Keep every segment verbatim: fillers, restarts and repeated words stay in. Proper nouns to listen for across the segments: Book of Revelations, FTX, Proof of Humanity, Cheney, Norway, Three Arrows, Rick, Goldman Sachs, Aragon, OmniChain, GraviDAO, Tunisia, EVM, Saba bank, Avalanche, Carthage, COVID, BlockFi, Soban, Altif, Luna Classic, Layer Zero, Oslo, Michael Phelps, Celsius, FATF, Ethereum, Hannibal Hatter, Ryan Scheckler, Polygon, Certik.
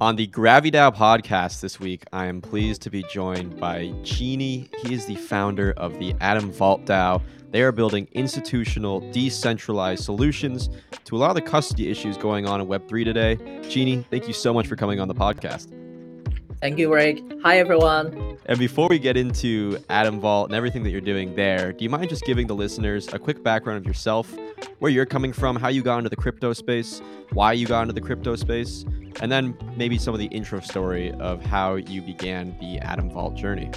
On the GraviDAO podcast this week, I am pleased to be joined by Cheney. He is the founder of the Adam Vault DAO. They are building institutional, decentralized solutions to a lot of the custody issues going on in Web three today. Cheney, thank you so much for coming on the podcast. Thank you, Rick. Hi, everyone. And before we get into Adam Vault and everything that you're doing there, do you mind just giving the listeners a quick background of yourself, where you're coming from, how you got into the crypto space, why you got into the crypto space, and then maybe some of the intro story of how you began the Adam Vault journey?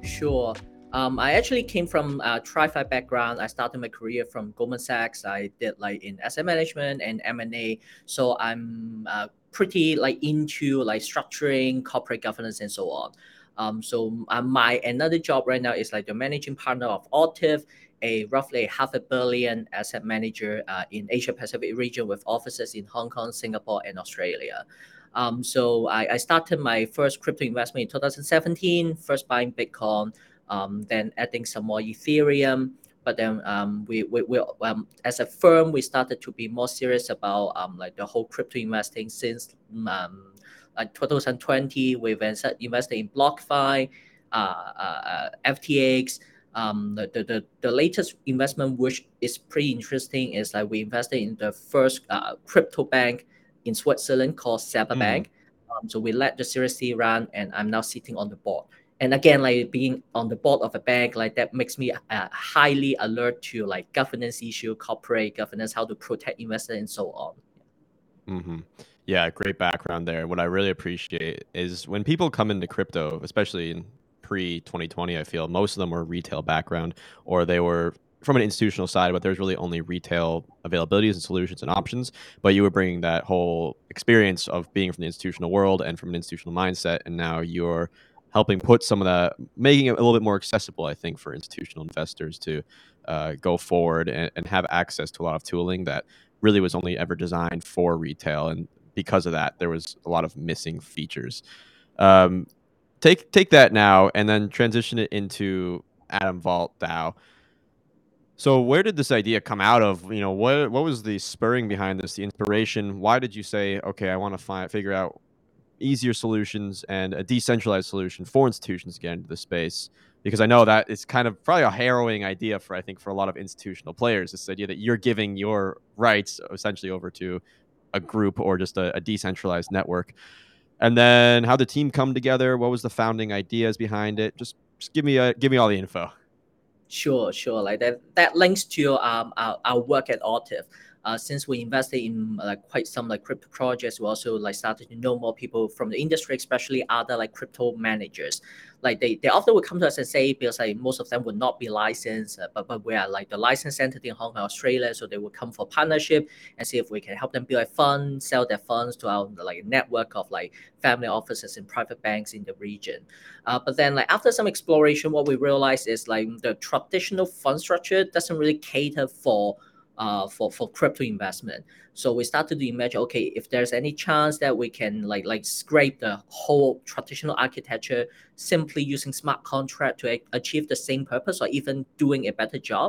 Sure. Um, I actually came from a TradFi background. I started my career from Goldman Sachs. I did like in asset management and M and A. So I'm uh, pretty like into like structuring, corporate governance, and so on. Um, so uh, my another job right now is like the managing partner of Altif, a roughly half a billion asset manager uh, in Asia Pacific region with offices in Hong Kong, Singapore, and Australia. Um, so I, I started my first crypto investment in two thousand seventeen, first buying Bitcoin, um, then adding some more Ethereum. But then um, we, we, we um, as a firm, we started to be more serious about um, like the whole crypto investing since um, like twenty twenty. We invested in BlockFi, uh, uh, F T X. Um, the, the the latest investment, which is pretty interesting, is like we invested in the first uh, crypto bank in Switzerland called Saba Bank. Mm. Um, so we led the Series C round, and I'm now sitting on the board. And again, like being on the board of a bank, like that makes me uh, highly alert to like governance issue, corporate governance, how to protect investors, and so on. Mm-hmm. Yeah, great background there. What I really appreciate is when people come into crypto, especially in pre twenty twenty, I feel most of them were retail background, or they were from an institutional side, but there's really only retail availabilities and solutions and options. But you were bringing that whole experience of being from the institutional world and from an institutional mindset, and now you're helping put some of that, making it a little bit more accessible, I think, for institutional investors to uh, go forward and, and have access to a lot of tooling that really was only ever designed for retail. And because of that, there was a lot of missing features. Um, Take take that now and then transition it into Adam Vault DAO. So where did this idea come out of? You know, what what was the spurring behind this, the inspiration? Why did you say, okay, I want to find figure out easier solutions and a decentralized solution for institutions to get into the space? Because I know that it's kind of probably a harrowing idea for, I think, for a lot of institutional players, this idea that you're giving your rights essentially over to a group or just a, a decentralized network. And then how the team come together, what was the founding ideas behind it? Just, just give me a, give me all the info. Sure, sure. Like that that links to um our, our work at Altif. Uh, since we invested in like quite some like crypto projects, we also like started to know more people from the industry, especially other like crypto managers. Like they, they often would come to us and say, because like most of them would not be licensed, uh, but but we are like the licensed entity in Hong Kong, Australia, so they would come for partnership and see if we can help them build a fund, sell their funds to our like network of like family offices and private banks in the region. Uh, but then like after some exploration, what we realized is like the traditional fund structure doesn't really cater for Uh, for, for crypto investment. So we started to imagine, okay, if there's any chance that we can like like scrape the whole traditional architecture simply using smart contract to a- achieve the same purpose or even doing a better job.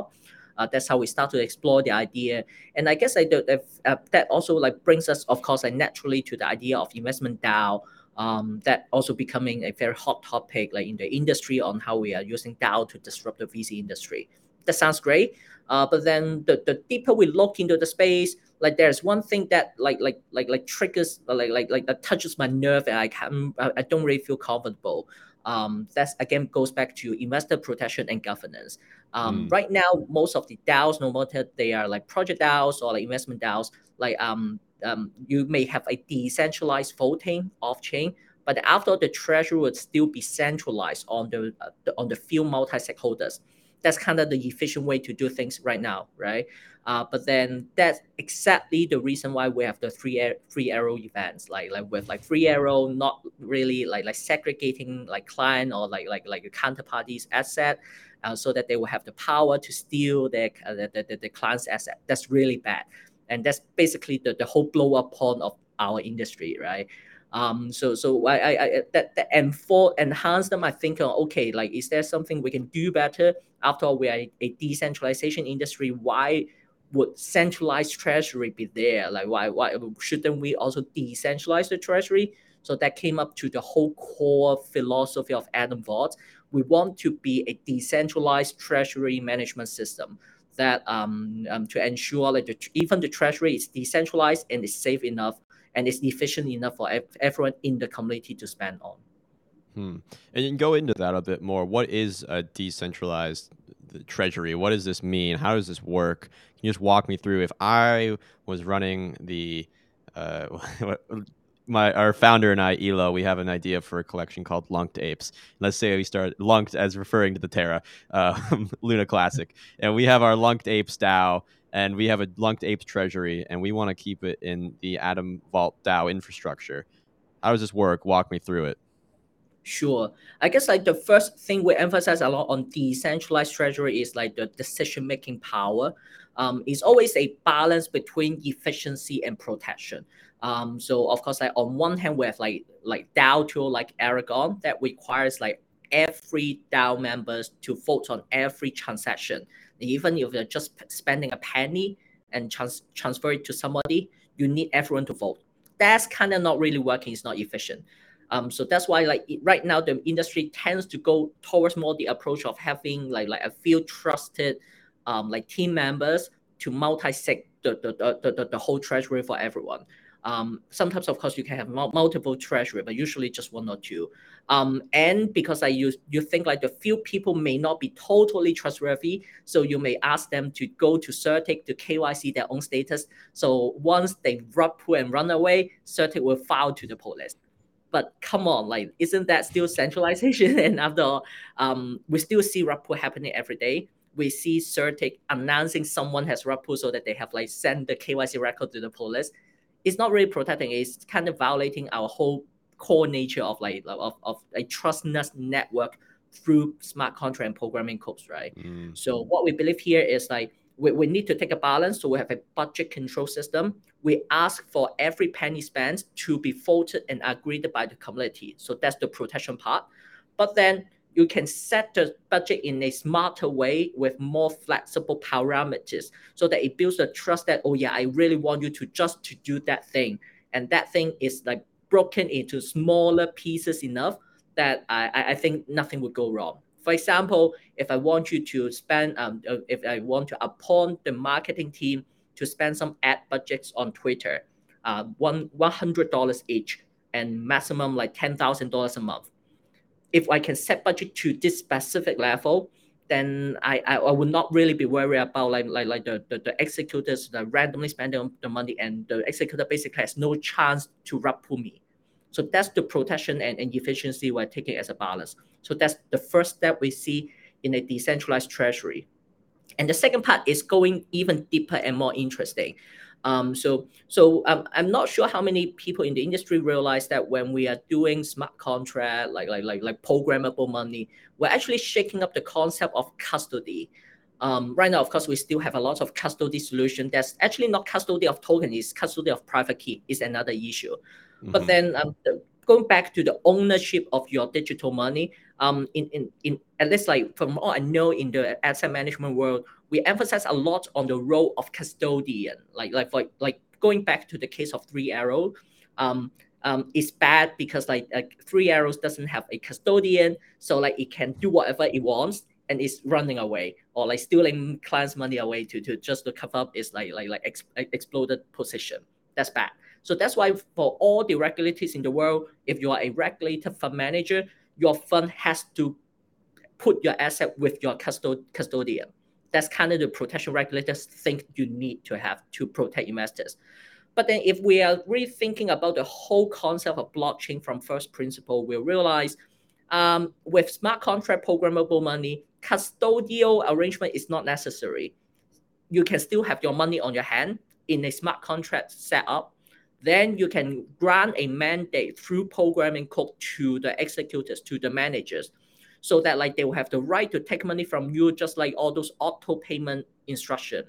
Uh, that's how we start to explore the idea. And I guess I do, if, uh, that also like brings us, of course, like naturally to the idea of investment DAO. Um, that also becoming a very hot topic like in the industry on how we are using DAO to disrupt the V C industry. That sounds great. Uh, but then the, the deeper we look into the space, like there's one thing that like like like like triggers like like like that touches my nerve, and I can't I don't really feel comfortable. Um, that's again goes back to investor protection and governance. Um, mm. Right now, most of the DAOs, no matter they are like project DAOs or like investment DAOs, like um um you may have a decentralized voting off chain. But after the treasury would still be centralized on the, uh, the on the few multi-stakeholders. That's kind of the efficient way to do things right now, right? Uh, but then that's exactly the reason why we have the three three arrow events, like like with like three arrow, not really like like segregating like client or like like like a counterparty's asset, uh, so that they will have the power to steal their uh, the, the the client's asset. That's really bad, and that's basically the the whole blow up point of our industry, right? Um, so, so I, I, I that, that and for enhanced them, I think, okay, like, is there something we can do better? After all, we are a decentralization industry. Why, would centralized treasury be there? Like, why why shouldn't we also decentralize the treasury? So that came up to the whole core philosophy of Adam Vault. We want to be a decentralized treasury management system that um, um to ensure that the, even the treasury is decentralized and is safe enough and is efficient enough for everyone in the community to spend on. Hmm. And you can go into that a bit more. What is a decentralized treasury? What does this mean? How does this work? Can you just walk me through? If I was running the, uh, my our founder and I, Elo, we have an idea for a collection called Lunked Apes. Let's say we start Lunked as referring to the Terra, uh, Luna Classic. And we have our Lunked Apes DAO, and we have a Lunked Apes treasury, and we want to keep it in the Adam Vault DAO infrastructure. How does this work? Walk me through it. Sure. I guess like the first thing we emphasize a lot on decentralized treasury is like the decision-making power. Um, it's always a balance between efficiency and protection. Um, so of course, like on one hand, we have like like DAO tool like Aragon that requires like every DAO members to vote on every transaction. Even if you're just spending a penny and trans- transfer it to somebody, you need everyone to vote. That's kind of not really working. It's not efficient. Um, so that's why, like right now, the industry tends to go towards more the approach of having like like a few trusted, um, like team members to multi-sig the the the the, the whole treasury for everyone. Um, sometimes, of course, you can have multiple treasury, but usually just one or two. Um, and because I use, you think like the few people may not be totally trustworthy, so you may ask them to go to Certik to K Y C their own status. So once they rug pull and run away, Certik will file to the police. But come on, like, isn't that still centralization? And after all, um, we still see rug pull happening every day. We see Certik announcing someone has rug pull so that they have like sent the K Y C record to the police. It's not really protecting. It's kind of violating our whole core nature of like of, of a trustless network through smart contract and programming codes, right? Mm. So what we believe here is like we, we need to take a balance. So we have a budget control system. We ask for every penny spent to be voted and agreed by the community. So that's the protection part. But then you can set the budget in a smarter way with more flexible parameters so that it builds the trust that, oh yeah, I really want you to just to do that thing. And that thing is like broken into smaller pieces enough that I, I think nothing would go wrong. For example, if I want you to spend, um, if I want to appoint the marketing team to spend some ad budgets on Twitter, uh, one one hundred dollars each and maximum like ten thousand dollars a month. If I can set budget to this specific level, then I, I, I would not really be worried about like like, like the, the, the executors the randomly spending the money and the executor basically has no chance to rug pull me. So that's the protection and, and efficiency we're taking as a balance. So that's the first step we see in a decentralized treasury. And the second part is going even deeper and more interesting. Um, so so um, I'm not sure how many people in the industry realize that when we are doing smart contract, like like like like programmable money, we're actually shaking up the concept of custody. Um, right now, of course, we still have a lot of custody solution that's actually not custody of token, it's custody of private key is another issue. Mm-hmm. But then um, the, going back to the ownership of your digital money, um, in, in, in at least like from all I know in the asset management world, we emphasize a lot on the role of custodian, like like like, like going back to the case of Three Arrows, um, um, it's bad because like, like Three Arrows doesn't have a custodian, so like it can do whatever it wants and it's running away or like stealing clients' money away to, to just to cover up its like like like ex- exploded position. That's bad. So that's why for all the regulators in the world, if you are a regulated fund manager, your fund has to put your asset with your custod- custodian. That's kind of the protection regulators think you need to have to protect investors. But then if we are rethinking about the whole concept of blockchain from first principle, we realize um, with smart contract programmable money, custodial arrangement is not necessary. You can still have your money on your hand in a smart contract setup. Then you can grant a mandate through programming code to the executors, to the managers, so that like they will have the right to take money from you, just like all those auto payment instruction.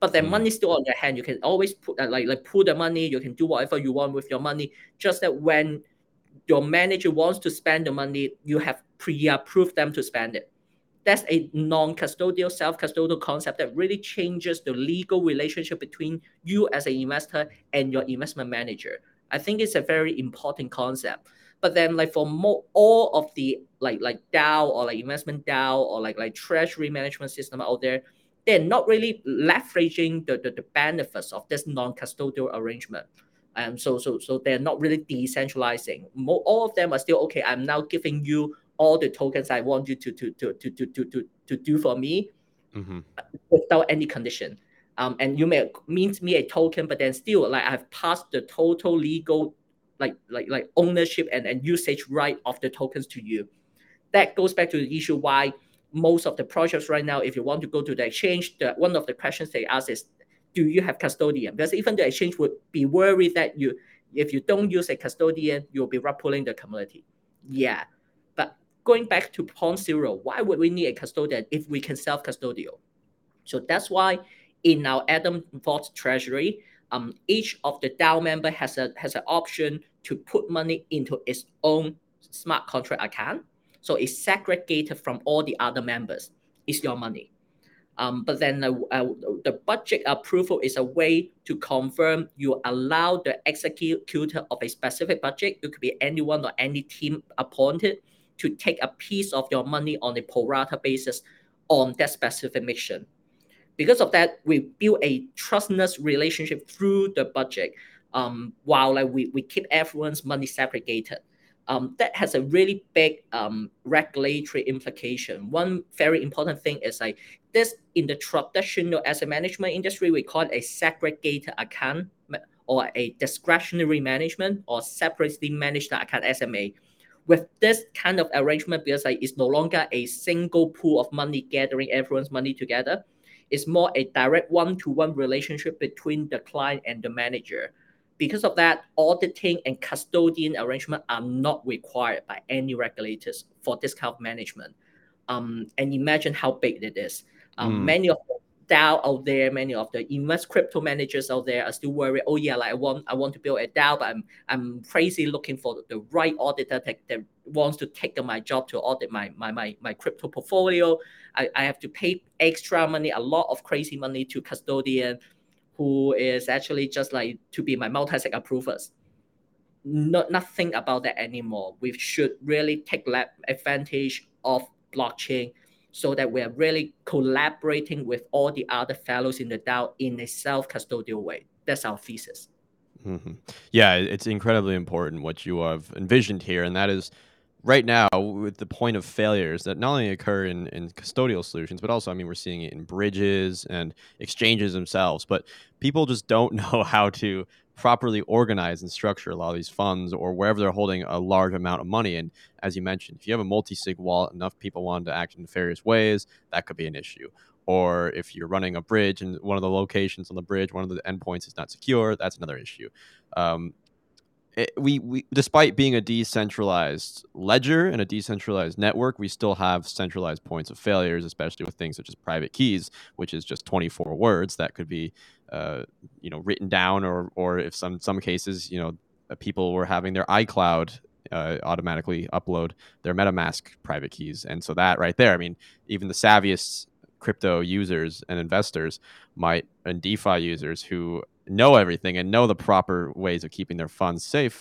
But the mm. money is still on your hand. You can always put, like, like pull the money. You can do whatever you want with your money. Just that when your manager wants to spend the money, you have pre-approved them to spend it. That's a non-custodial, self-custodial concept that really changes the legal relationship between you as an investor and your investment manager. I think it's a very important concept. But then, like for more, all of the like like DAO or like investment DAO or like like treasury management system out there, they're not really leveraging the the, the benefits of this non-custodial arrangement. Um, so so so they're not really decentralizing. More, all of them are still okay. I'm now giving you all the tokens I want you to to to to to to to, to do for me, mm-hmm. without any condition. Um, and you may mint me a token, but then still like I've passed the total legal. Like, like like ownership and, and usage right of the tokens to you. That goes back to the issue why most of the projects right now, if you want to go to the exchange, the, one of the questions they ask is, do you have custodian? Because even the exchange would be worried that you, if you don't use a custodian, you'll be rug pulling the community. Yeah, but going back to point zero, why would we need a custodian if we can self-custodial? So that's why in our Adam Vault treasury, Um, each of the DAO member has a has an option to put money into its own smart contract account, so it's segregated from all the other members. It's your money, um, but then uh, uh, the budget approval is a way to confirm you allow the executor of a specific budget. It could be anyone or any team appointed to take a piece of your money on a pro rata basis on that specific mission. Because of that, we build a trustless relationship through the budget, um, while like, we, we keep everyone's money segregated. Um, that has a really big um, regulatory implication. One very important thing is like this in the traditional asset management industry, we call it a segregated account or a discretionary management or separately managed account S M A. With this kind of arrangement, because like, it's no longer a single pool of money gathering everyone's money together, it's more a direct one-to-one relationship between the client and the manager. Because of that, auditing and custodian arrangement are not required by any regulators for this kind of management. Um, and imagine how big it is. Um, mm. Many of the DAO out there, many of the invest crypto managers out there are still worried. Oh yeah, like I want, I want to build a DAO, but I'm, I'm crazy looking for the right auditor that, that wants to take my job to audit my my my, my crypto portfolio. I, I have to pay extra money, a lot of crazy money to custodian who is actually just like to be my multi-sig approvers. No, nothing about that anymore. We should really take advantage of blockchain so that we are really collaborating with all the other fellows in the DAO in a self-custodial way. That's our thesis. Mm-hmm. Yeah, it's incredibly important what you have envisioned here, and that is right now with the point of failures that not only occur in, in custodial solutions, but also, I mean, we're seeing it in bridges and exchanges themselves, but people just don't know how to properly organize and structure a lot of these funds or wherever they're holding a large amount of money. And as you mentioned, if you have a multi-sig wallet, enough people want to act in nefarious ways, that could be an issue. Or if you're running a bridge and one of the locations on the bridge, one of the endpoints is not secure, that's another issue. Um, It, we, we, despite being a decentralized ledger and a decentralized network, we still have centralized points of failures, especially with things such as private keys, which is just twenty-four words that could be, uh, you know, written down, or, or if some some cases, you know, people were having their iCloud uh, automatically upload their MetaMask private keys, and so that right there, I mean, even the savviest crypto users and investors might, and DeFi users who know everything and know the proper ways of keeping their funds safe,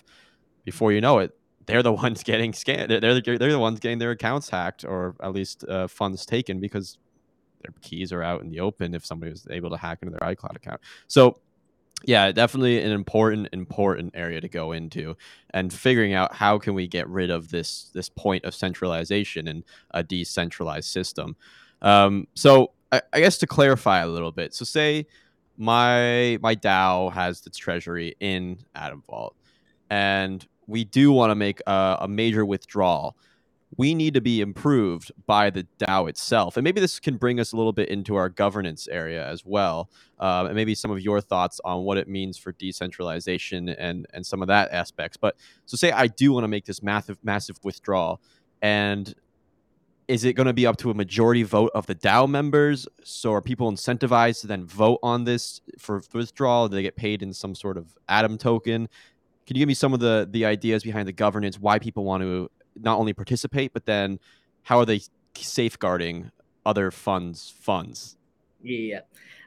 before you know it, they're the ones getting scammed. They're, they're, they're the ones getting their accounts hacked, or at least uh, funds taken, because their keys are out in the open if somebody was able to hack into their iCloud account. So yeah, definitely an important, important area to go into, and figuring out how can we get rid of this, this point of centralization in a decentralized system. Um, so I, I guess to clarify a little bit, so say, My my DAO has its treasury in Adam Vault, and we do want to make a, a major withdrawal. We need to be improved by the DAO itself. And maybe this can bring us a little bit into our governance area as well. Uh, and maybe some of your thoughts on what it means for decentralization and, and some of that aspects. But so say I do want to make this massive, massive withdrawal, and is it going to be up to a majority vote of the DAO members? So are people incentivized to then vote on this for withdrawal? Do they get paid in some sort of Adam token? Can you give me some of the, the ideas behind the governance, why people want to not only participate, but then how are they safeguarding other funds' funds? Yeah,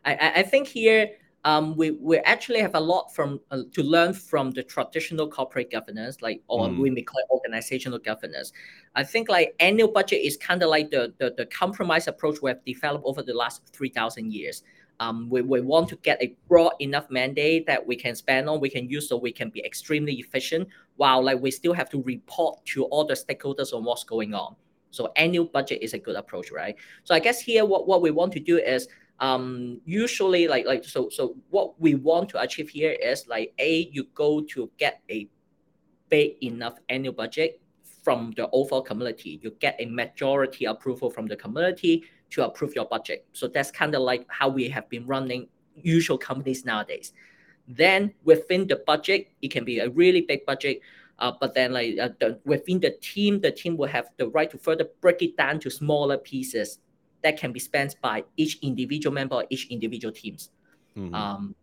I, I think here um, we, we actually have a lot from uh, to learn from the traditional corporate governance, like or mm. we may call it organizational governance. I think like annual budget is kind of like the, the, the compromise approach we have developed over the last three thousand years. Um, we, we want to get a broad enough mandate that we can spend on, we can use, so we can be extremely efficient while like we still have to report to all the stakeholders on what's going on. So annual budget is a good approach, right? So I guess here what, what we want to do is um, usually like like so so what we want to achieve here is like a you go to get a big enough annual budget from the overall community. You get a majority approval from the community to approve your budget. So that's kind of like how we have been running usual companies nowadays. Then within the budget, it can be a really big budget. Uh, but then like uh, the, within the team, the team will have the right to further break it down to smaller pieces that can be spent by each individual member or each individual teams. Mm-hmm. Um,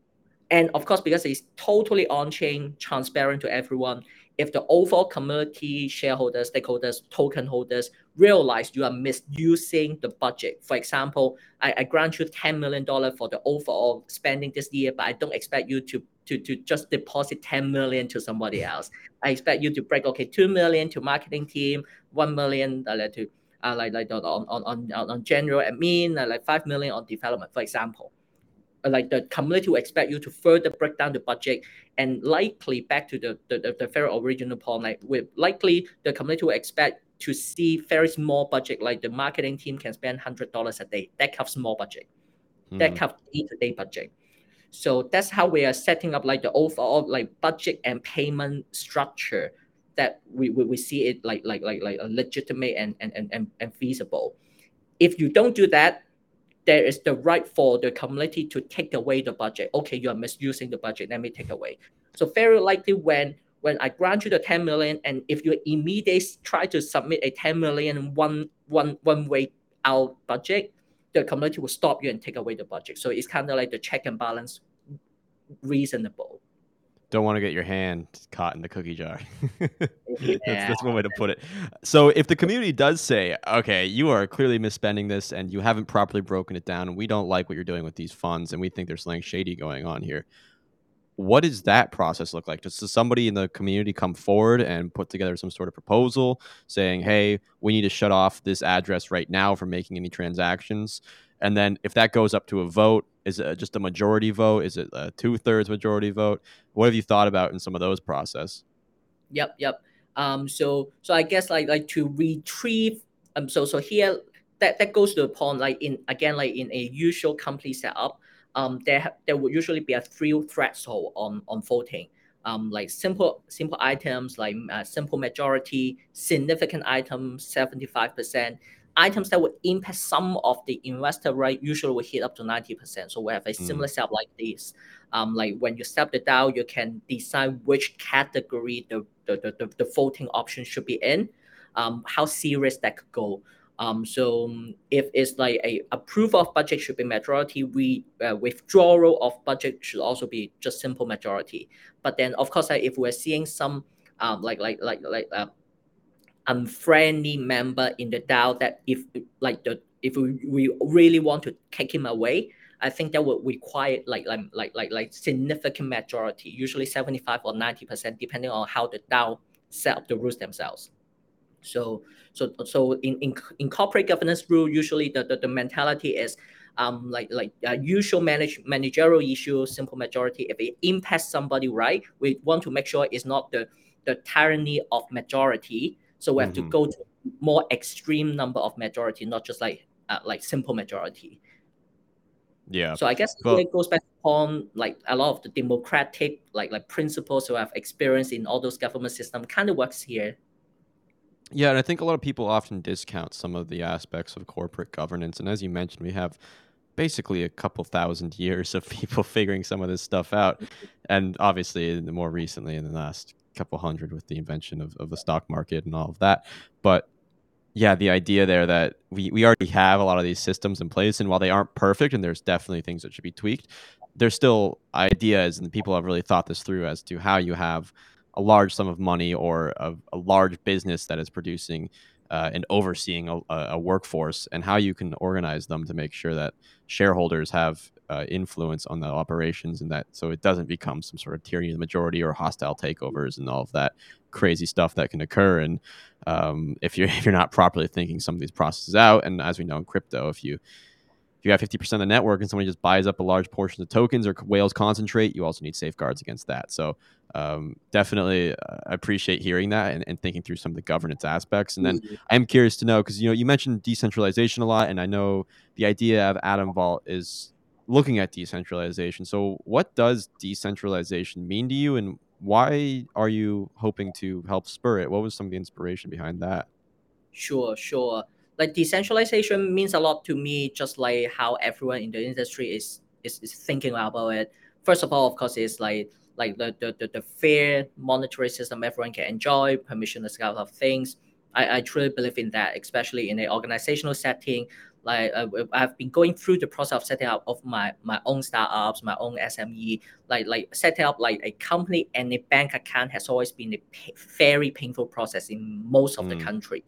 and of course, because it's totally on-chain, transparent to everyone, if the overall community, shareholders, stakeholders, token holders realize you are misusing the budget. For example, I, I grant you ten million dollars for the overall spending this year, but I don't expect you to To, to just deposit ten million to somebody else. I expect you to break okay two million to marketing team, one million uh, to uh, like like on on on on general admin, uh, like five million on development, for example. Uh, like the community will expect you to further break down the budget, and likely back to the the, the, the very original point, like with likely the community will expect to see very small budget, like the marketing team can spend one hundred dollars a day. That covers small budget. Mm-hmm. That covers day-to-day budget. So that's how we are setting up like the overall like budget and payment structure that we, we, we see it like like like like legitimate and, and, and, and feasible. If you don't do that, there is the right for the community to take away the budget. Okay, you are misusing the budget. Let me take away. So very likely when when I grant you the ten million, and if you immediately try to submit a ten million one one one way out budget, the community will stop you and take away the budget. So it's kind of like the check and balance, reasonable. Don't want to get your hand caught in the cookie jar. Yeah. that's, that's one way to put it. So if the community does say, okay, you are clearly misspending this and you haven't properly broken it down, and we don't like what you're doing with these funds, and we think there's something shady going on here, what does that process look like? Does somebody in the community come forward and put together some sort of proposal saying, hey, we need to shut off this address right now from making any transactions? And then if that goes up to a vote, is it just a majority vote? Is it a two-thirds majority vote? What have you thought about in some of those process? Yep, yep. Um, so so I guess like like to retrieve, um, so so here, that, that goes to the point, like in again, like in a usual company setup, Um, there ha- there would usually be a three threshold on on voting, um, like simple simple items, like uh, simple majority, significant items, seventy-five percent. Items that would impact some of the investor right usually will hit up to ninety percent. So we have a similar mm. setup like this. Um, like when you set up the DAO, you can decide which category the the the, the, the voting option should be in, um, how serious that could go. Um, so if it's like a approval of budget should be majority, we uh, withdrawal of budget should also be just simple majority. But then of course, like if we're seeing some um, like like like like uh, unfriendly member in the DAO that if like the if we, we really want to kick him away, I think that would require like like like like like significant majority, usually seventy-five or ninety percent, depending on how the DAO set up the rules themselves. So, so, so in, in in corporate governance rule, usually the, the, the mentality is, um, like like uh, usual manage, managerial issue, simple majority. If it impacts somebody, right, we want to make sure it's not the, the tyranny of majority. So we have mm-hmm. to go to more extreme number of majority, not just like uh, like simple majority. Yeah. So I guess but- it goes back on like a lot of the democratic like like principles we have experienced in all those government system kind of works here. Yeah, and I think a lot of people often discount some of the aspects of corporate governance. And as you mentioned, we have basically a couple thousand years of people figuring some of this stuff out. And obviously, more recently in the last couple hundred with the invention of, of the stock market and all of that. But yeah, the idea there that we, we already have a lot of these systems in place. And while they aren't perfect and there's definitely things that should be tweaked, there's still ideas and people have really thought this through as to how you have a large sum of money or a, a large business that is producing uh, and overseeing a, a workforce, and how you can organize them to make sure that shareholders have uh, influence on the operations, and that so it doesn't become some sort of tyranny of the majority or hostile takeovers and all of that crazy stuff that can occur. And um, if you're if you're not properly thinking some of these processes out, and as we know in crypto, if you If you have fifty percent of the network and somebody just buys up a large portion of the tokens or whales concentrate, you also need safeguards against that. So um, definitely uh, appreciate hearing that and, and thinking through some of the governance aspects. And then I'm curious to know, because, you know, you mentioned decentralization a lot, and I know the idea of Adam Vault is looking at decentralization. So what does decentralization mean to you, and why are you hoping to help spur it? What was some of the inspiration behind that? Sure, sure. Like, decentralization means a lot to me, just like how everyone in the industry is is, is thinking about it. First of all, of course, it's like like the, the, the fair monetary system everyone can enjoy, permissionless kind of things. I, I truly believe in that, especially in an organizational setting. Like I, I've been going through the process of setting up of my, my own startups, my own S M E. Like like setting up like a company and a bank account has always been a p- very painful process in most of mm. the country.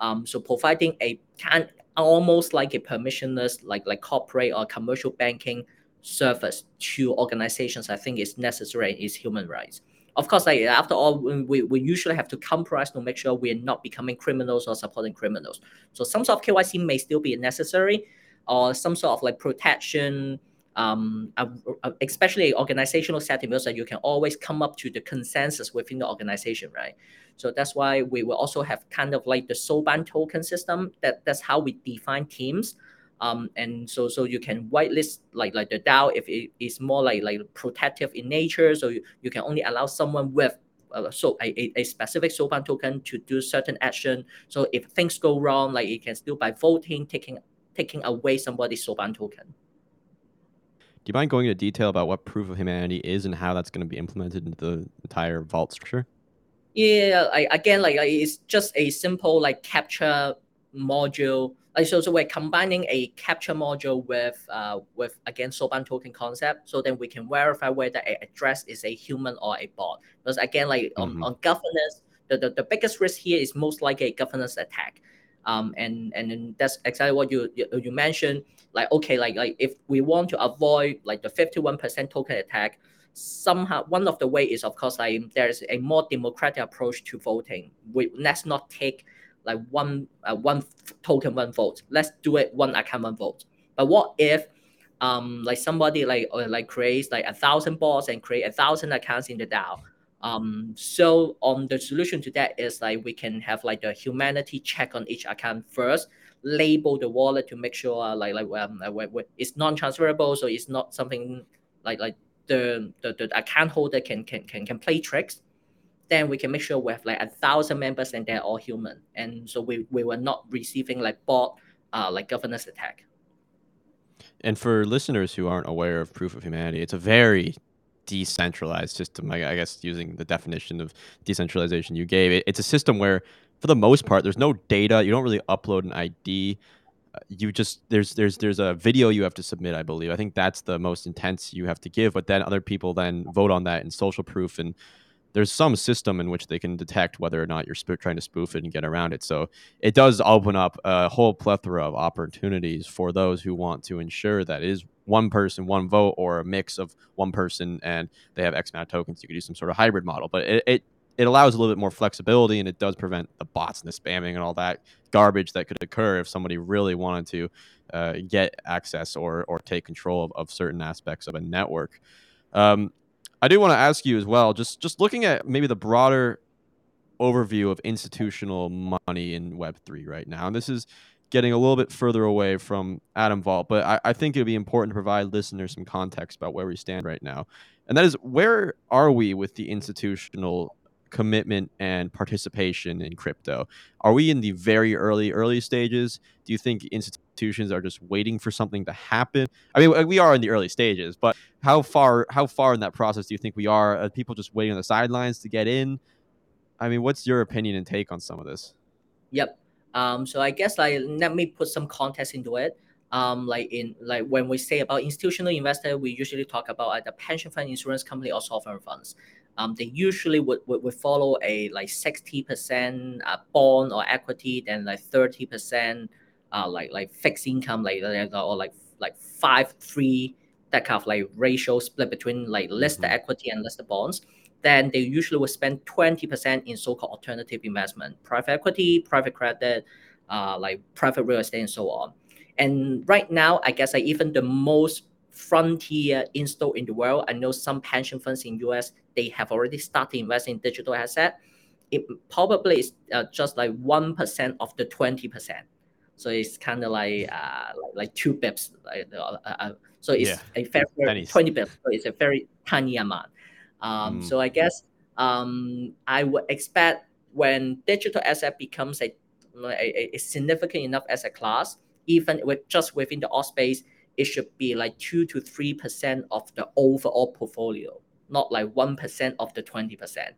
Um, so providing a kind, almost like a permissionless, like like corporate or commercial banking service to organizations, I think is necessary and is human rights. Of course, like after all, we, we usually have to compromise to make sure we're not becoming criminals or supporting criminals. So some sort of K Y C may still be necessary, or some sort of like protection, um, especially organizational setting, so you can always come up to the consensus within the organization, right? So that's why we will also have kind of like the Soban token system. That that's how we define teams, um, and so so you can whitelist like like the DAO if it is more like like protective in nature. So you, you can only allow someone with uh, so a, a specific Soban token to do certain action. So if things go wrong, like it can still by voting taking taking away somebody's Soban token. Do you mind going into detail about what Proof of Humanity is and how that's going to be implemented into the entire Vault structure? Yeah, I, again, like it's just a simple like capture module. Like, so, so we're combining a capture module with uh with again Soban token concept, so then we can verify whether an address is a human or a bot. Because again, like mm-hmm. on, on governance, the, the the biggest risk here is most likely a governance attack. Um, and and then that's exactly what you you, you mentioned. Like, okay, like, like if we want to avoid like the fifty-one percent token attack, somehow one of the way is, of course, like there is a more democratic approach to voting. We let's not take like one uh, one token, one vote. Let's do it one account, one vote. But what if um like somebody like or like creates like a thousand bots and create a thousand accounts in the DAO? Um, so on the solution to that is like we can have like the humanity check on each account first, label the wallet to make sure uh, like like um, it's non-transferable, so it's not something like like the, the the account holder can can can can play tricks. Then we can make sure we have like a thousand members and they're all human, and so we we were not receiving like bot uh like governance attack. And for listeners who aren't aware of Proof of Humanity, it's a very decentralized system. I guess using the definition of decentralization you gave, it, it's a system where, for the most part, there's no data. You don't really upload an I D. Uh, you just there's there's there's a video you have to submit. I believe I think that's the most intense you have to give. But then other people then vote on that in social proof, and there's some system in which they can detect whether or not you're sp- trying to spoof it and get around it. So it does open up a whole plethora of opportunities for those who want to ensure that it is one person, one vote, or a mix of one person, and they have X amount of tokens. You could do some sort of hybrid model, but it, it, it allows a little bit more flexibility, and it does prevent the bots and the spamming and all that garbage that could occur if somebody really wanted to uh, get access or or take control of, of certain aspects of a network. Um, I do want to ask you as well, just just looking at maybe the broader overview of institutional money in Web three right now, and this is getting a little bit further away from Adam Vault, but I, I think it would be important to provide listeners some context about where we stand right now. And that is, where are we with the institutional commitment and participation in crypto? Are we in the very early, early stages? Do you think institutions are just waiting for something to happen? I mean, we are in the early stages, but how far, how far in that process do you think we are? Are people just waiting on the sidelines to get in? I mean, what's your opinion and take on some of this? Yep. Um, so I guess like let me put some context into it. Um, like in like when we say about institutional investor, we usually talk about either pension fund, insurance company, or sovereign funds. Um, they usually would, would, would follow a like sixty percent uh, bond or equity, then like thirty percent uh, like like fixed income, like or like like five three that kind of like ratio split between like less mm-hmm. the equity and less the bonds. Then they usually would spend twenty percent in so-called alternative investment, private equity, private credit, uh, like private real estate, and so on. And right now, I guess like even the most frontier install in the world, I know some pension funds in U S, they have already started investing in digital asset. It probably is uh, just like one percent of the twenty percent. So it's kind of like, uh, like like two bips. Like, uh, uh, so it's yeah. a fair, twenty bips. So it's a very tiny amount. Um, mm. So I guess um, I would expect when digital asset becomes a, a, a significant enough asset class, even with just within the alt space, it should be like two to three percent of the overall portfolio, not like one percent of the twenty percent.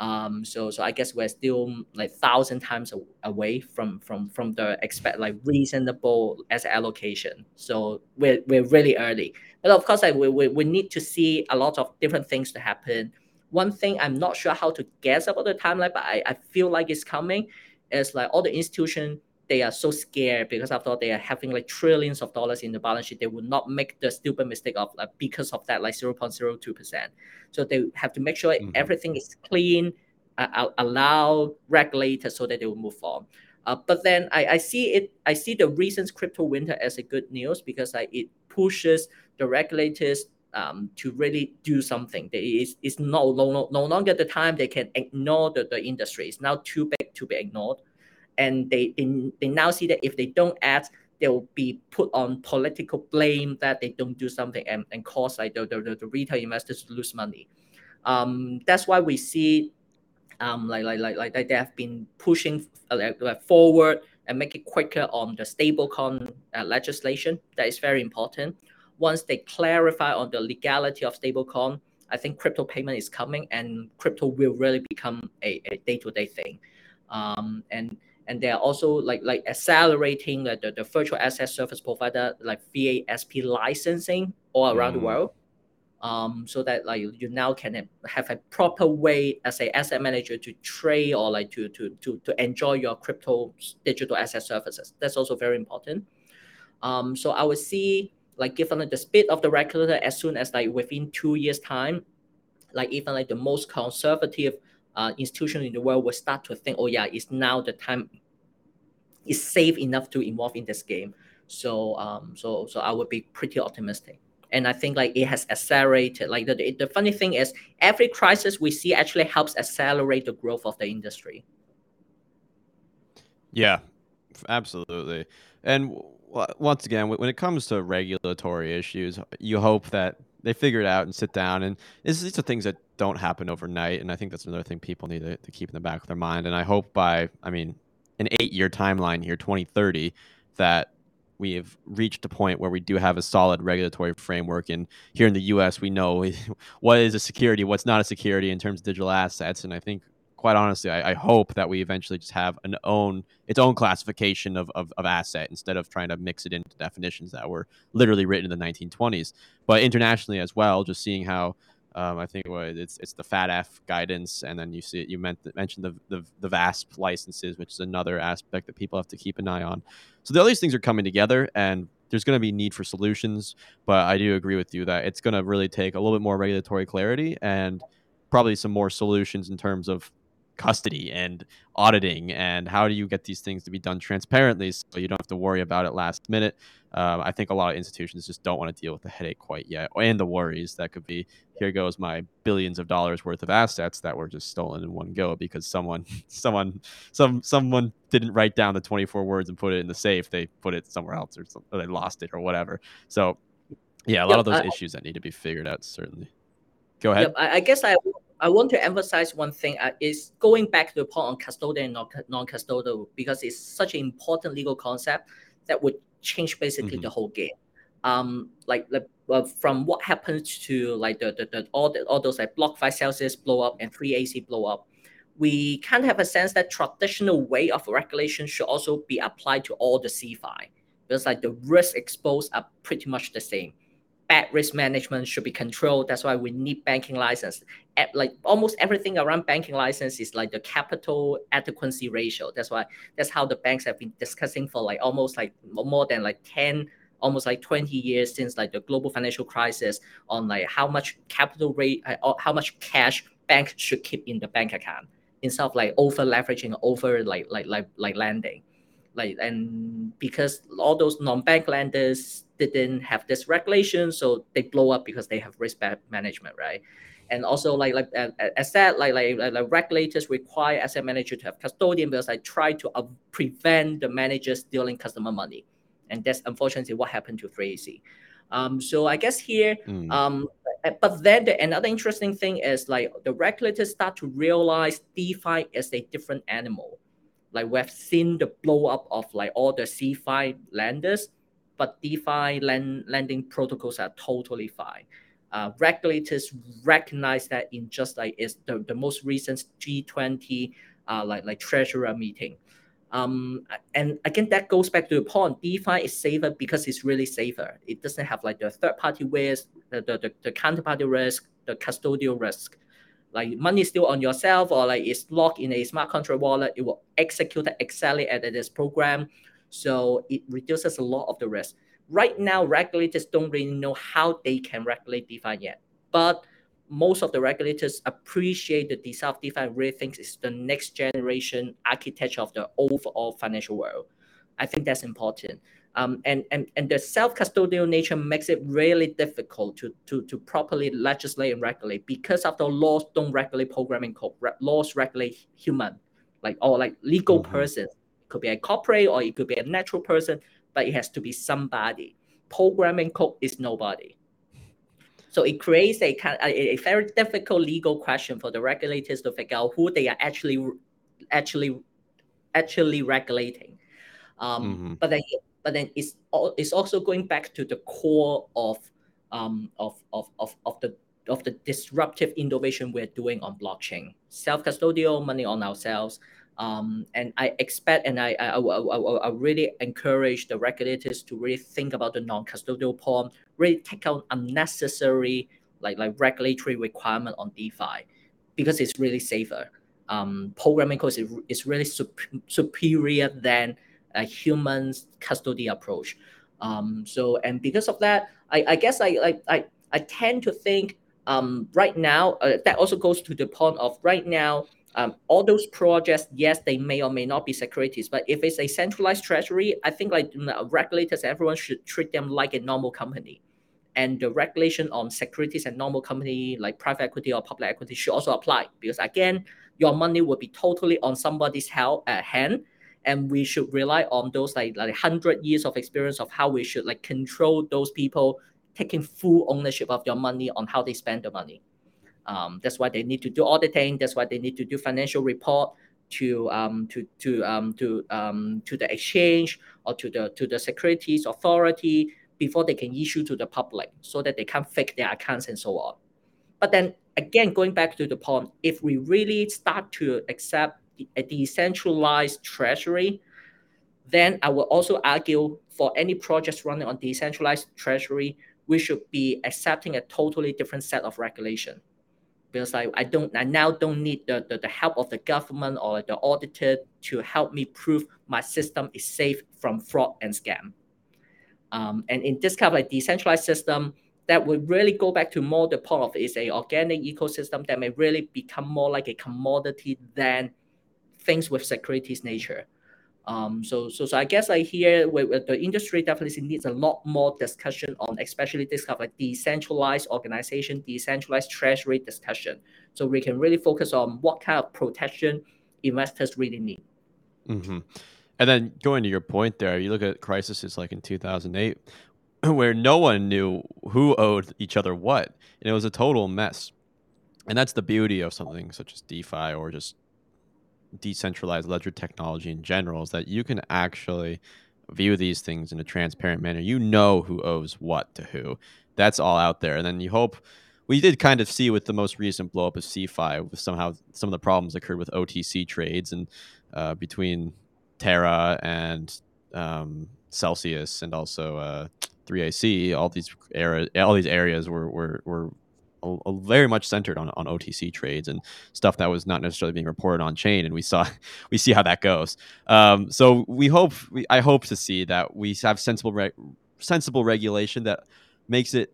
Um, so, so I guess we're still like thousand times away from from from the expect like reasonable asset allocation. So we're we're really early. But of course, like we, we we need to see a lot of different things to happen. One thing I'm not sure how to guess about the timeline, but I, I feel like it's coming. Is like all the institutions, they are so scared because after all, they are having like trillions of dollars in the balance sheet. They would not make the stupid mistake of like, because of that, like zero point zero two percent. So they have to make sure mm-hmm. everything is clean, uh, allow, regulate, so that they will move on. Uh, but then I, I see it. I see the recent crypto winter as a good news because like, it pushes the regulators um, to really do something. They, it's it's no, no, no longer the time they can ignore the, the industry. It's now too big to be ignored. And they, they they now see that if they don't act, they'll be put on political blame that they don't do something and, and cause like the, the, the retail investors to lose money. Um, that's why we see um, like, like, like, like they have been pushing forward and make it quicker on the stablecoin uh, legislation. That is very important. Once they clarify on the legality of stablecoin, I think crypto payment is coming and crypto will really become a, a day-to-day thing. Um, and And they are also like like accelerating the, the, the virtual asset service provider like V A S P licensing all around mm. the world, um, so that like you now can have a proper way as an asset manager to trade or like to to to to enjoy your crypto digital asset services. That's also very important. Um, so I would see like given like, the speed of the regulator, as soon as like within two years time, like even like the most conservative Uh, institutions in the world will start to think, oh yeah, it's now the time. It's safe enough to involve in this game. So, um, so, so I would be pretty optimistic. And I think like it has accelerated. Like the the funny thing is, every crisis we see actually helps accelerate the growth of the industry. Yeah, absolutely. And w- once again, when it comes to regulatory issues, you hope that they figure it out and sit down. And it's, these are things that don't happen overnight. And I think that's another thing people need to, to keep in the back of their mind. And I hope by, I mean, an eight-year timeline here, twenty thirty, that we have reached a point where we do have a solid regulatory framework. And here in the U S, we know what is a security, what's not a security in terms of digital assets. And I think, quite honestly, I, I hope that we eventually just have an own, its own classification of, of, of asset instead of trying to mix it into definitions that were literally written in the nineteen twenties. But internationally as well, just seeing how um, I think it's it's the F A T F guidance, and then you see it, you meant mentioned the, the the V A S P licenses, which is another aspect that people have to keep an eye on. So all these things are coming together, and there's going to be need for solutions. But I do agree with you that it's going to really take a little bit more regulatory clarity and probably some more solutions in terms of custody and auditing, and how do you get these things to be done transparently so you don't have to worry about it last minute. Um, I think a lot of institutions just don't want to deal with the headache quite yet, and the worries that could be, here goes my billions of dollars worth of assets that were just stolen in one go because someone, someone, some, someone didn't write down the twenty-four words and put it in the safe. They put it somewhere else, or, some, or they lost it or whatever. So yeah, a lot yep, of those I, issues that need to be figured out, certainly. Go ahead. Yep, I, I guess I I want to emphasize one thing uh, is going back to the point on custodian and non-custodial, because it's such an important legal concept that would change basically mm-hmm. the whole game. Um, like, like uh, from what happened to like the, the, the all the, all those like BlockFi, Celsius blow up and three A C blow up, we kind of have a sense that traditional way of regulation should also be applied to all the C F I, because like the risk exposed are pretty much the same. bad risk management should be controlled. That's why we need banking license. At like almost everything around banking license is like the capital adequacy ratio. That's why that's how the banks have been discussing for like almost like more than like ten, almost like twenty years since like the global financial crisis on like how much capital rate, or how much cash banks should keep in the bank account instead of like over leveraging, over like like like like lending. Like, and because all those non-bank lenders didn't have this regulation, so they blow up because they have risk management, right? And also, like, like as that, like, like, like regulators require asset managers to have custodian because I try to uh, prevent the managers stealing customer money, and that's unfortunately what happened to three A C. Um, so I guess here, mm. um, but then the, another interesting thing is like the regulators start to realize DeFi is a different animal. Like we've seen the blow up of like all the CeFi lenders, but DeFi lend, lending protocols are totally fine. Uh, regulators recognize that in just like it's the, the most recent G twenty uh, like like treasurer meeting. Um, and again, that goes back to the point. DeFi is safer because it's really safer. It doesn't have like the third party risk, the the, the, the counterparty risk, the custodial risk. Like money is still on yourself, or like it's locked in a smart contract wallet, it will execute and accelerate at this program. So it reduces a lot of the risk. Right now, regulators don't really know how they can regulate DeFi yet. But most of the regulators appreciate the design of DeFi and really thinks it's the next generation architecture of the overall financial world. I think that's important. Um, and, and, and the self-custodial nature makes it really difficult to, to, to properly legislate and regulate, because after all, laws don't regulate programming code. Re- laws regulate human, like or like legal mm-hmm. person. It could be a corporate or it could be a natural person, but it has to be somebody. Programming code is nobody. So it creates a, kind of, a, a very difficult legal question for the regulators to figure out who they are actually actually, actually regulating. Um, mm-hmm. But then... But then it's it's also going back to the core of um of of of of the of the disruptive innovation we're doing on blockchain, self-custodial money on ourselves. Um, and I expect and I I, I, I I really encourage the regulators to really think about the non-custodial form, really take out unnecessary like like regulatory requirement on DeFi, because it's really safer. Um, programming code is is really sup- superior than a human custody approach. Um, so, and because of that, I, I guess I, I I I tend to think um, right now, uh, that also goes to the point of right now, um, all those projects, yes, they may or may not be securities, but if it's a centralized treasury, I think like regulators, everyone should treat them like a normal company. And the regulation on securities and normal company, like private equity or public equity, should also apply. Because again, your money will be totally on somebody's help, uh, hand, and we should rely on those like like one hundred years of experience of how we should like control those people taking full ownership of their money on how they spend their money. Um, that's why they need to do auditing. That's why they need to do financial report to um to to um to um to the exchange or to the to the securities authority before they can issue to the public, so that they can't fake their accounts and so on. But then again, going back to the point, if we really start to accept a decentralized treasury, then I will also argue for any projects running on decentralized treasury, we should be accepting a totally different set of regulation, because I, I don't I now don't need the, the, the help of the government or the auditor to help me prove my system is safe from fraud and scam. Um, and in this kind of like decentralized system, that would really go back to more the point of is a organic ecosystem that may really become more like a commodity than things with securities nature. Um, so, so, so I guess I hear the industry definitely needs a lot more discussion on, especially this kind of like decentralized organization, decentralized treasury discussion. So we can really focus on what kind of protection investors really need. Mm-hmm. And then going to your point there, you look at crises like in two thousand eight, where no one knew who owed each other what, and it was a total mess. And that's the beauty of something such as DeFi or just decentralized ledger technology in general, is that you can actually view these things in a transparent manner. You know who owes what to who. That's all out there. And then you hope, we did kind of see with the most recent blow up of CeFi, with somehow some of the problems occurred with O T C trades and uh, between Terra and um, Celsius and also uh, three A C, all these era, all these areas were were were very much centered on, on O T C trades and stuff that was not necessarily being reported on chain. And we saw, we see how that goes. Um, so we hope, we, I hope to see that we have sensible, re- sensible regulation that makes it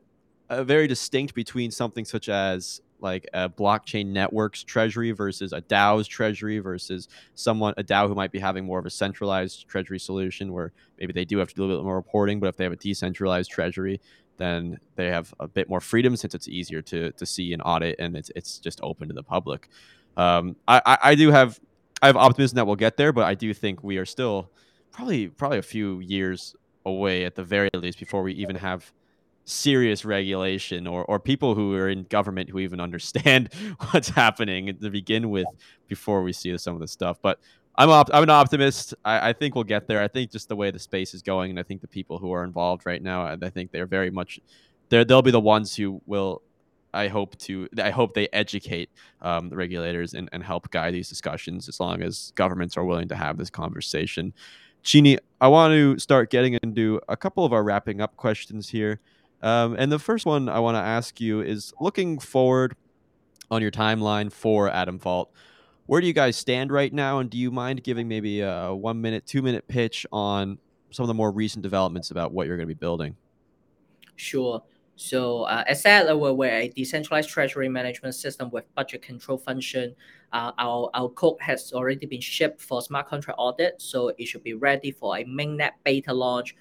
a very distinct between something such as like a blockchain network's treasury versus a DAO's treasury versus someone, a DAO who might be having more of a centralized treasury solution where maybe they do have to do a little bit more reporting, but if they have a decentralized treasury, then they have a bit more freedom since it's easier to to see and audit, and it's it's just open to the public. Um, I, I, I do have I have optimism that we'll get there, but I do think we are still probably probably a few years away at the very least before we even have serious regulation or or people who are in government who even understand what's happening to begin with before we see some of this stuff. But I'm op- I'm an optimist. I-, I think we'll get there. I think just the way the space is going, and I think the people who are involved right now, I, I think they're very much, they're, they'll be the ones who will, I hope to, I hope they educate um, the regulators and, and help guide these discussions as long as governments are willing to have this conversation. Cheney, I want to start getting into a couple of our wrapping up questions here. Um, and the first one I want to ask you is looking forward on your timeline for Adam Vault. Where do you guys stand right now? And do you mind giving maybe a one minute, two minute pitch on some of the more recent developments about what you're going to be building? Sure. So uh, as said, we're, we're a decentralized treasury management system with budget control function. Uh, our, our code has already been shipped for smart contract audit. So it should be ready for a mainnet beta launch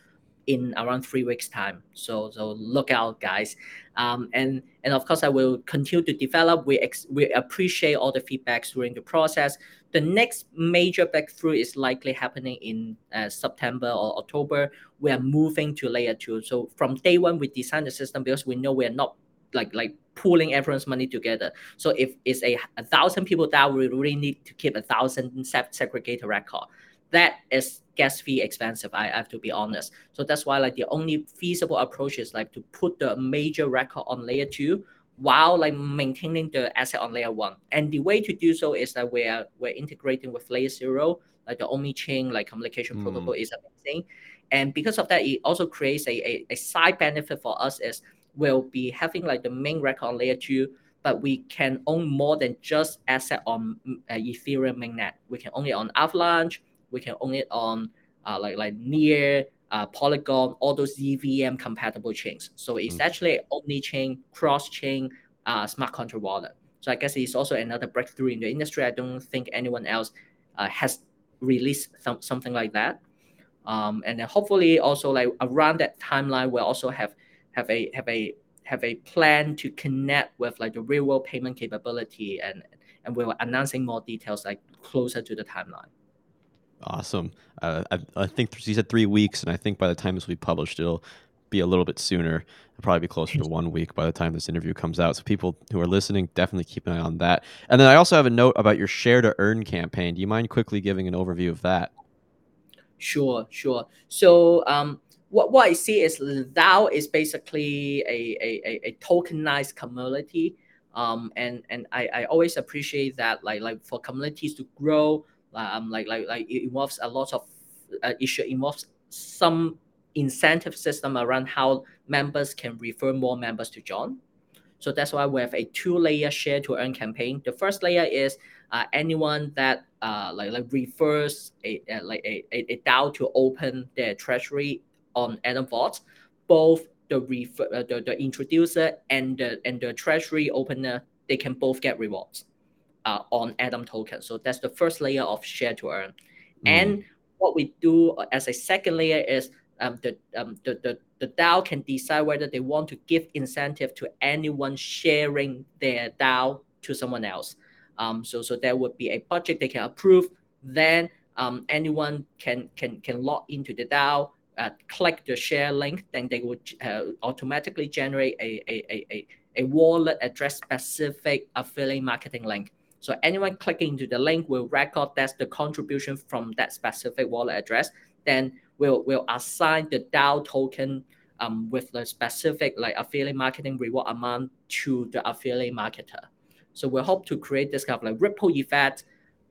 in around three weeks time. So so look out, guys. Um, and and of course, I will continue to develop. We ex- we appreciate all the feedbacks during the process. The next major breakthrough is likely happening in uh, September or October. We are moving to layer two. So from day one, we designed the system because we know we are not like like pooling everyone's money together. So if it's a, a thousand people down, we really need to keep a thousand se- segregated record. That is gas fee expensive, I have to be honest. So that's why like the only feasible approach is like to put the major record on layer two while like maintaining the asset on layer one. And the way to do so is that we're we're integrating with layer zero, like the OmniChain like communication mm. protocol is amazing. And because of that, it also creates a, a, a side benefit for us is we'll be having like the main record on layer two, but we can own more than just asset on uh, Ethereum mainnet. We can own it on Avalanche. We can own it on uh, like like Near, uh, Polygon, all those E V M compatible chains. So it's mm-hmm. actually OmniChain, cross-chain, uh, smart contract wallet. So I guess it's also another breakthrough in the industry. I don't think anyone else uh, has released some, something like that. Um, and then hopefully also like around that timeline, we'll also have have a have a have a plan to connect with like the real world payment capability, and and we're announcing more details like closer to the timeline. Awesome. Uh, I, I think she said three weeks, and I think by the time this will be published, it'll be a little bit sooner. It'll probably be closer to one week by the time this interview comes out. So people who are listening, definitely keep an eye on that. And then I also have a note about your Share to Earn campaign. Do you mind quickly giving an overview of that? Sure, sure. So um, what what I see is DAO is basically a, a, a tokenized community, um, and and I, I always appreciate that. Like like for communities to grow. Um, like like like it involves a lot of uh, issue. Involves some incentive system around how members can refer more members to join. So that's why we have a two-layer share to earn campaign. The first layer is uh, anyone that uh, like like refers a, a like a, a DAO to open their treasury on Adam Vault. Both the refer uh, the, the introducer and the and the treasury opener, they can both get rewards. Uh, on Adam token. So that's the first layer of share to earn. Mm. And what we do as a second layer is um, the, um, the the the DAO can decide whether they want to give incentive to anyone sharing their DAO to someone else. Um, so so there would be a budget they can approve. Then um, anyone can can can log into the DAO, uh, click the share link, then they would uh, automatically generate a a a a wallet address specific affiliate marketing link. So anyone clicking into the link will record that's the contribution from that specific wallet address. Then we'll we'll assign the DAO token um, with the specific like affiliate marketing reward amount to the affiliate marketer. So we hope to create this kind of like ripple effect,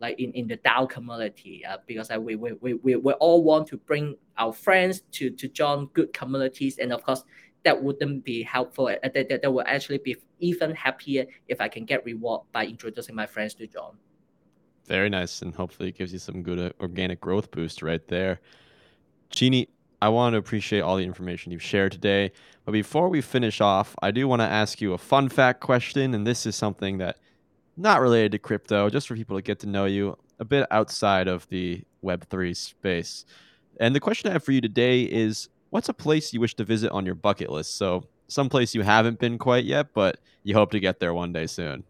like in, in the DAO community, uh, because uh, we, we, we, we, we all want to bring our friends to, to join good communities. And of course, that wouldn't be helpful. Uh, that, that, that would actually be even happier if I can get reward by introducing my friends to join. Very nice. And hopefully it gives you some good uh, organic growth boost right there. Cheney, I want to appreciate all the information you've shared today. But before we finish off, I do want to ask you a fun fact question. And this is something that not related to crypto, just for people to get to know you a bit outside of the Web three space. And the question I have for you today is, what's a place you wish to visit on your bucket list? So some place you haven't been quite yet, but you hope to get there one day soon.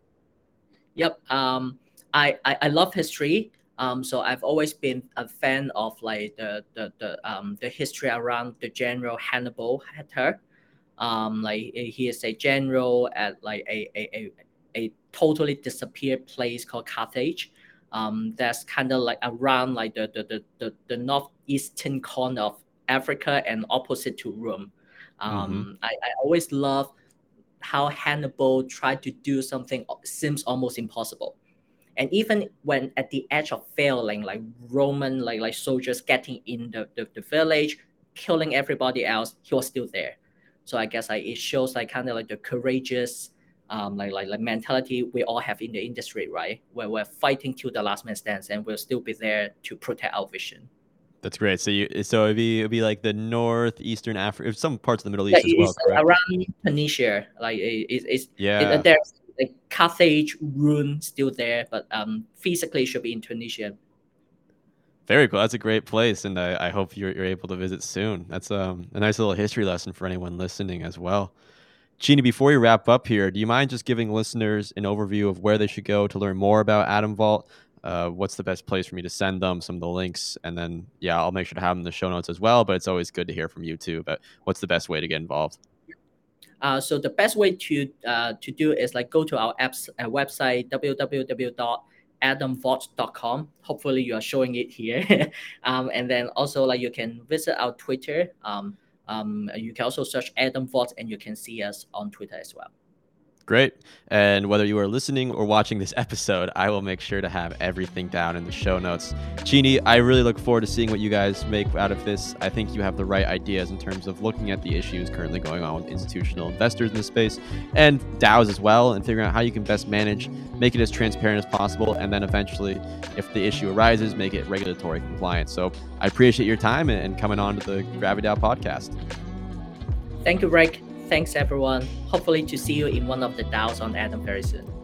Yep. Um, I, I, I love history. Um, so I've always been a fan of like the the the um the history around the general Hannibal Hatter. Um, like he is a general at like a a a, a totally disappeared place called Carthage. Um, that's kind of like around like the the the the, the northeastern corner of Africa and opposite to Rome. Um, mm-hmm. I, I always love how Hannibal tried to do something seems almost impossible. And even when at the edge of failing, like Roman like, like soldiers getting in the, the, the village, killing everybody else, he was still there. So I guess like it shows like kind of like the courageous um like, like like mentality we all have in the industry, right? Where we're fighting till the last man stands, and we'll still be there to protect our vision. That's great. So you so it'd be it'd be like the northeastern Africa, some parts of the Middle East yeah, as well. Correct? Around Tunisia, like it, it, it's yeah. It, there's like Carthage ruin still there, but um, physically it should be in Tunisia. Very cool. That's a great place, and I, I hope you're, you're able to visit soon. That's um, a nice little history lesson for anyone listening as well. Cheney, before we wrap up here, do you mind just giving listeners an overview of where they should go to learn more about Adam Vault? Uh, what's the best place for me to send them some of the links? And then, yeah, I'll make sure to have them in the show notes as well, but it's always good to hear from you too. But what's the best way to get involved? Uh, so the best way to uh, to do is like go to our apps uh, website w w w dot adam vault dot com. Hopefully you are showing it here, um, and then also like you can visit our Twitter. Um, um, you can also search Adam Vault, and you can see us on Twitter as well. Great. And whether you are listening or watching this episode, I will make sure to have everything down in the show notes. Cheney, I really look forward to seeing what you guys make out of this. I think you have the right ideas in terms of looking at the issues currently going on with institutional investors in this space and DAOs as well, and figuring out how you can best manage, make it as transparent as possible, and then eventually, if the issue arises, make it regulatory compliant. So I appreciate your time and coming on to the GraviDAO podcast. Thank you, Rick. Thanks, everyone. Hopefully to see you in one of the DAOs on Adam very soon.